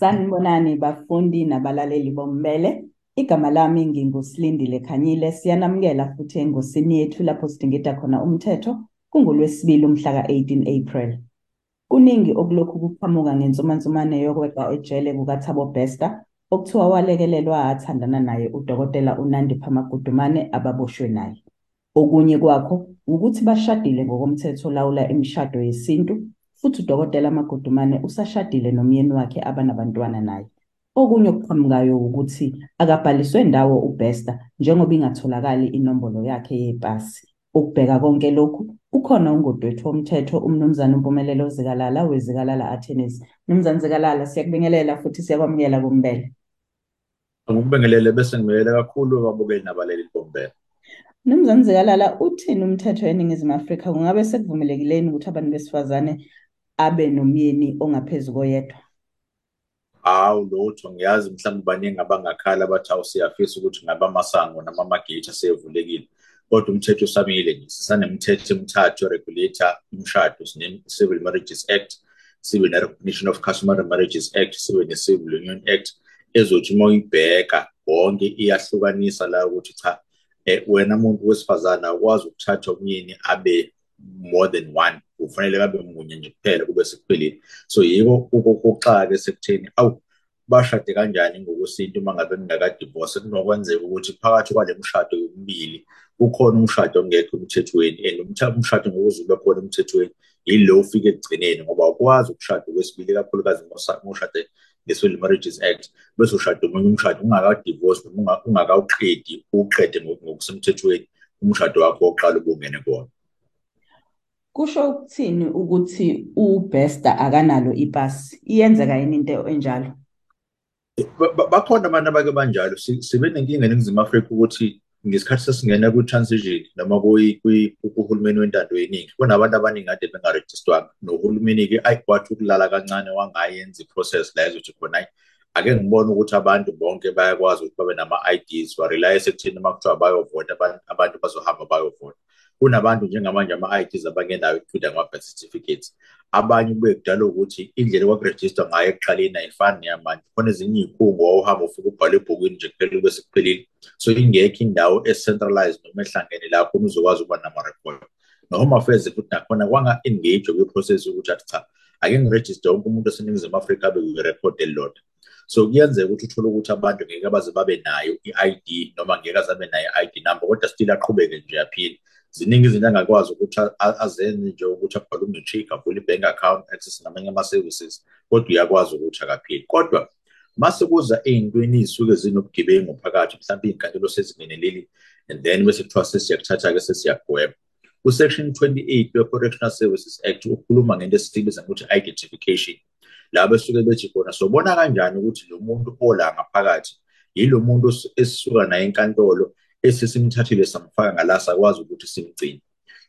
Sanibonani bafundi nabalaleli bombele. Igama lami nginguSilindile Khanyile. Siyanamukela futhi engosini yethu lapho sidingida khona umthetho kungolwesibili umhla ka-18 April. Kuningi okulokhu kuqhamuka ngensumansumane yokweqa ejele kukaThabo Bester okuthiwa walekelelwa athandana naye uDokotela uNandipha Magudumane ababoshwe naye. Okunye kwakho ukuthi bashadile ngokomthetho lawula imishado yesintu futhi uDokotela Magudumane usashadile nomyeni wakhe abanabantwana naye. Okunye okuqhamukayo ukuthi akabhaliswe ndawo uBester njengoba ingatholakali inombolo yakhe yepasi. Ukubheka konke lokhu ukhona ungodwethu womthetho uMnumzane Mphumelelo Zikalala weZikalala Attorneys. Mnumzane Zikalala, siyakubingelela futhi siyakwamukela kumbele. Ngikubingelele bese ngibingelela kakhulu ababukeli nabaleli bombele. Mnumzane Zikalala, uthini umthetho eNingizimu Afrika kungabe sekuvumelekileni ukuthi abantu besifazane abe nomyeni ongaphezulu koyedwa? Awu lutho, ngiyazi mhlawumbe baningi abangakhala bathi awusiyafisa ukuthi ngaba amasango noma amagate asevulekile. Kodwa umthetho usamile nje, sisanemithetho emithathu eregulator umshado, Civil Marriages Act, Civil Recognition of Customary Marriages Act, Civil Union Act, ezothi uma uyibheka konke iyahlukanisa la ukuthi cha wena umuntu wesifazane akwazi ukuthatha umyeni abe more than one, ufanele kabe munye nje kuphela kube sekuphelile. So yiko ukuxaka sekutheni awu bashade kanjani ngokusintu uma ngabe ningakadivorce, kunokwenzeka ukuthi phakathi kwale mshado yomibili ukhona umshado ongekho umthethweni, and umshado ngokuzube khona umthethweni yilo ufike egcineni ngoba ukwazi ukushada kwesibili kakhulukazi ngoshade ngeCivil Marriages Act bese ushada umunye umshado ungakadivorce noma ungakawuqedi uqede ngokusemthethweni umshado wakho oqala ubungene kona. Kusho ukuthini ukuthi uBester akanalo ipasi? Iyenzeka yini into enjalo? Bakhona abantu abake banjalo. Sibe nenkinga eNingizimu Afrika ukuthi ngesikhathi sesingena ku-transition noma kuhulumeni wentando yeningi kunabantu abaningi ade bengarejistwanga nohulumeni-ke ayikwathi ukulala kancane wangayenza i-process la ezothi khona ake ngibone ukuthi abantu bonke bayakwazi ukuthi babe nama-IDs ba-relye sekutheni uma kuthiwa bayovota abantu bazohamba bayovota. Kunabantu njengamanje ama-IDs abangenayo including ama-birth certificates. Abanye bekudala ukuthi indlela kwakurejistwa ngayo ekuqaleni ayifani neyamanje. Khona ezinye iy'khungo wawuhamba ufike ubhale ebhukwini nje kuphela kube sekuphelile. So ingekho indawo e-centralized noma ehlangene lapho uzokwazi ukuba nama-record. No-Home Affairs futhi nakhona kwanga-engage kwi-process yokuthi athi cha ake ngirejiste wonke umuntu oseNingizimu Afrika abe kwi-record elilodwa. So kuyenzeka ukuthi uthole ukuthi abantu ngeke abaze babe nayo i-ID noma ngeke azabe nayo i-ID number kodwa still aqhubeke nje aphile. Ziningi izinto angakwazi ukuthi azenze nje ukuthi abhale umetric avule i-bank account access namanye ama-services kodwa uyakwazi ukuthi akaphili. Kodwa mase kuza ey'ntweni ey'suke zinobugebengu phakathi mhlawumbe iy'nkantolo sezingeneleli and then bese kuthiwa sesiyakuthatha-ke sesiyakugweba. Ku-section 28 we-Correctional Services Act ukhuluma ngento esibiza ngokuthi identification la besuke bethi khona sobona kanjani ukuthi lo muntu ola ngaphakathi yilo muntu esisuka naye enkantolo esisimthathile samfaka ngala sakwazi ukuthi simgcine.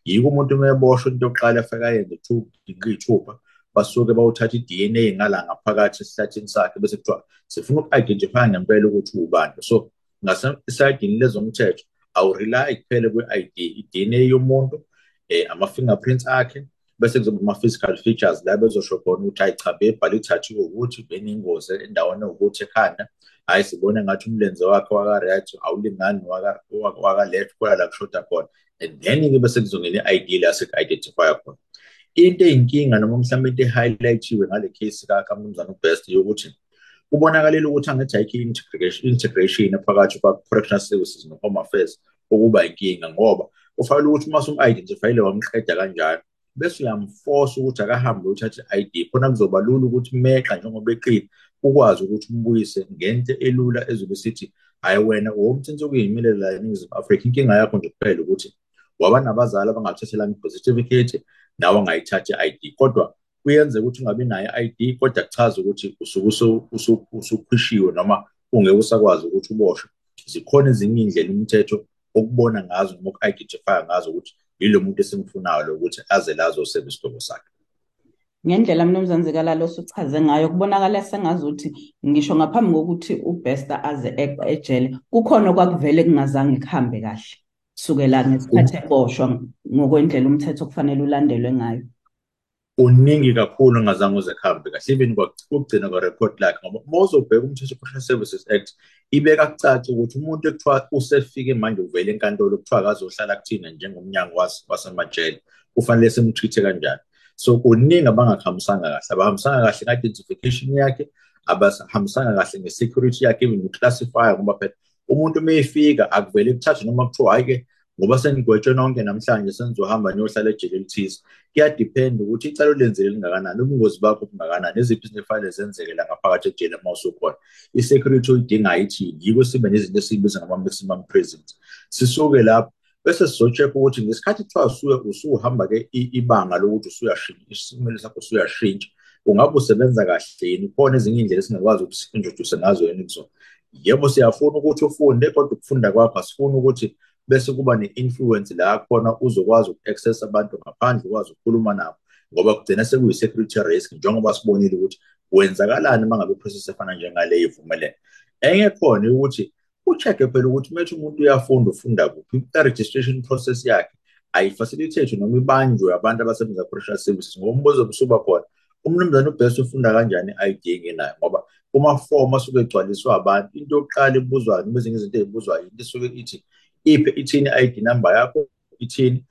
Yiko umuntu umeboshwe into yokuqala afika yena 2 degree 2 basuke bawuthatha iDNA ngala ngaphakathi esithathini sakhe bese kuthiwa sifuna uku-identify ngempela ukuthi ubani. So ngasesidini lezomthetho awurely kuphela kwi-ID, iDNA yomuntu, ama-fingerprints akhe bese kuzoba ama-physical features la bezosho khona ukuthi hayi cha bebhale ithathiwe ukuthi beningozi endaweni ewukuthi ekhanda. Hayi sibona ngathi umlenze wakhe waka-right awulingani waka-left khona la kushoda khona and then-ke bese kuzongela i-ID la seku-identifya khona. Into eyinkinga noma mhlawumbe into e-highlight-iwe ngale case kaMnumzane uBester yokuthi kubonakale ukuthi angathi ayikho integration phakathi kwa-Correctional Services no-Home Affairs okuba inkinga ngoba ufanele ukuthi uma usumu-identifyile wamqeda kanjalo bese uyamforce ukuthi akahambe uthathe i-ID khona kuzoba lula ukuthi meqa njengoba eqile ukwazi ukuthi umbuyise ngento elula ezobe sithi hayi wena womthenzi okuyimile la eNingizimu Afrika inkinga yakho nje kuphela ukuthi wabanabazali abangathathelani i-birth certificate nawe angayithathi i-ID. Kodwa kuyenzeka ukuthi ungabi nayo i-ID kodwa kuchaza ukuthi usukhwishiwe noma ungeke usakwazi ukuthi uboshwe. Zikhona ezinye indlela umthetho okubona ngazo noma uku-identifya ngazo ukuthi yilo muntu esimfunayo lokuthi aze lazosebenzisa isidingo sakhe. Ngendlela Mnumzane Zikalala osuchaze ngayo kubonakala sengazuthi ngisho ngaphambi kokuthi uBester aze eqa ejele kukhona kwakuvele kungazange kuhambe kahle sukela ngesikhathi eboshwa ngokwendlela umthetho okufanele ulandelwe ngayo. uningi kakhulu ngazange uze kuhambe kahle even kwakugcina kwerecord lakhe ngoba mawuzobheka umthetho weCommercial Services Act ibeka cace ukuthi umuntu ekuthiwa usefike manje uvele enkantolo kuthiwa kazohlala kuthina njengomnyango wasemajele kufanele simtreat-e kanjani. So uningi abangahambisanga kahle, abahambisanga kahle nge-identification yakhe, abahambisanga kahle nge-security yakhe ne-classifier ngoba phela umuntu mayefika akuvele kuthathe noma kuthiwa hayi ke ngoba senigwetshwe nonke namhlanje senizohamba niyohlala ejele elithize. Kuyadependa ukuthi icala olenzele lingakanani, ubungozi bakho bungakanani, neziphi izinto zenzekela ngaphakathi ejele uma usukhona, i-security oyidingayo ithini. Yiko sibe nezinto esiyibiza ngama-maximum presence. Sisuke lapho bese sizocheck ukuthi ngesikhathi kuthiwa usuhamba-ke ibanga lokuthi usuyashintsha isimilo sakho, usuyashintsha ungabe usebenza kahle yini, khona ezinye iy'ndlela esingakwazi ukuthi si-introduce ngazo yini kuzona. Yebo, siyafuna ukuthi ufunde, kodwa ukufunda kwakho asifuni ukuthi bese kuba ne-influence la khona uzokwazi uku-access abantu ngaphandle, ukwazi ukukhuluma nabo ngoba kugcina sekuyi-security risk njengoba sibonile ukuthi kwenzakalani uma ngabe i-process efana njengale ivumelene. Enye khona ukuthi u-check-e phela ukuthi manje umuntu uyafunda, ufunda kuphi, i-registration process yakhe ayi-facilitate noma ibanjwe abantu abasebenza commercial services ngoba umbuzo obusuba khona uMnumzane uBester ufunda kanjani ayidingi nayo ngoba kuma-form asuke egcwaliswa abantu into yokuqala ibuzwayo noma ezinye izinto ezibuzwayo into esuke ithi ithini ID number yakho, ithini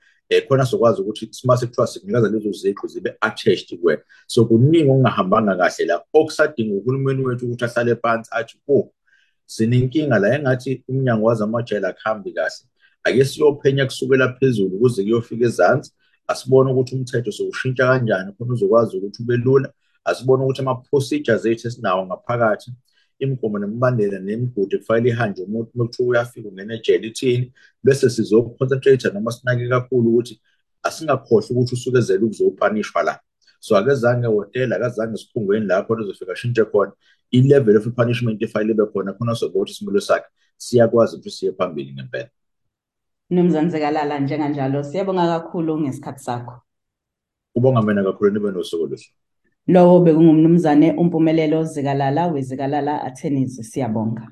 khona sokwazi ukuthi smart trust kunikeza lezo ziqhu zibe attached kuwe. So kuningi ungahambanga kahle la okusadinga uhulumeni wethu ukuthi ahlale phansi athi sinenkinga la engathi umnyango wazamajele akuhambi kahle, ake siyophenya kusukela phezulu ukuze kuyofika ezansi, asibone ukuthi umthetho sowushintsha kanjani khona uzokwazi ukuthi ube lula, asibone ukuthi ama-procedures ethu esinawo ngaphakathi imigomo nemibandela nemigodi kufanele ihanjwe umuntu mekuthiwa uyafika ungena ejele ithini, bese sizoku-concentrate noma sinake kakhulu ukuthi asingakhohlwa ukuthi usukezele ukuzopanishwa la. So akezange ehhotela, akezange esikhungweni lapho uzofika ashintshe khona i-level of punishment efanele ibe khona khona sokuthi isimilo sakhe siyakwazi ukuthi siye phambili ngempela. Mnumzane Zikalala, njenganjalo siyabonga kakhulu ngesikhathi sakho. Ubonga mina kakhulu, nibe nosuku oluhle. Lowo bekungumnumzane uMphumelelo Zikalala weZikalala Attorneys, siyabonga.